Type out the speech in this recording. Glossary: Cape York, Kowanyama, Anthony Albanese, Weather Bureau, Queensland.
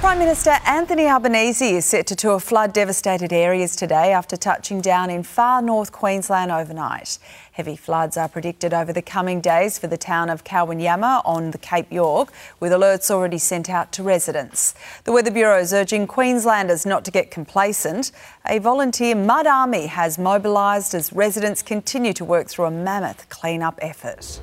Prime Minister Anthony Albanese is set to tour flood-devastated areas today after touching down in far north Queensland overnight. Heavy floods are predicted over the coming days for the town of Kowanyama on the Cape York, with alerts already sent out to residents. The Weather Bureau is urging Queenslanders not to get complacent. A volunteer mud army has mobilised as residents continue to work through a mammoth clean-up effort.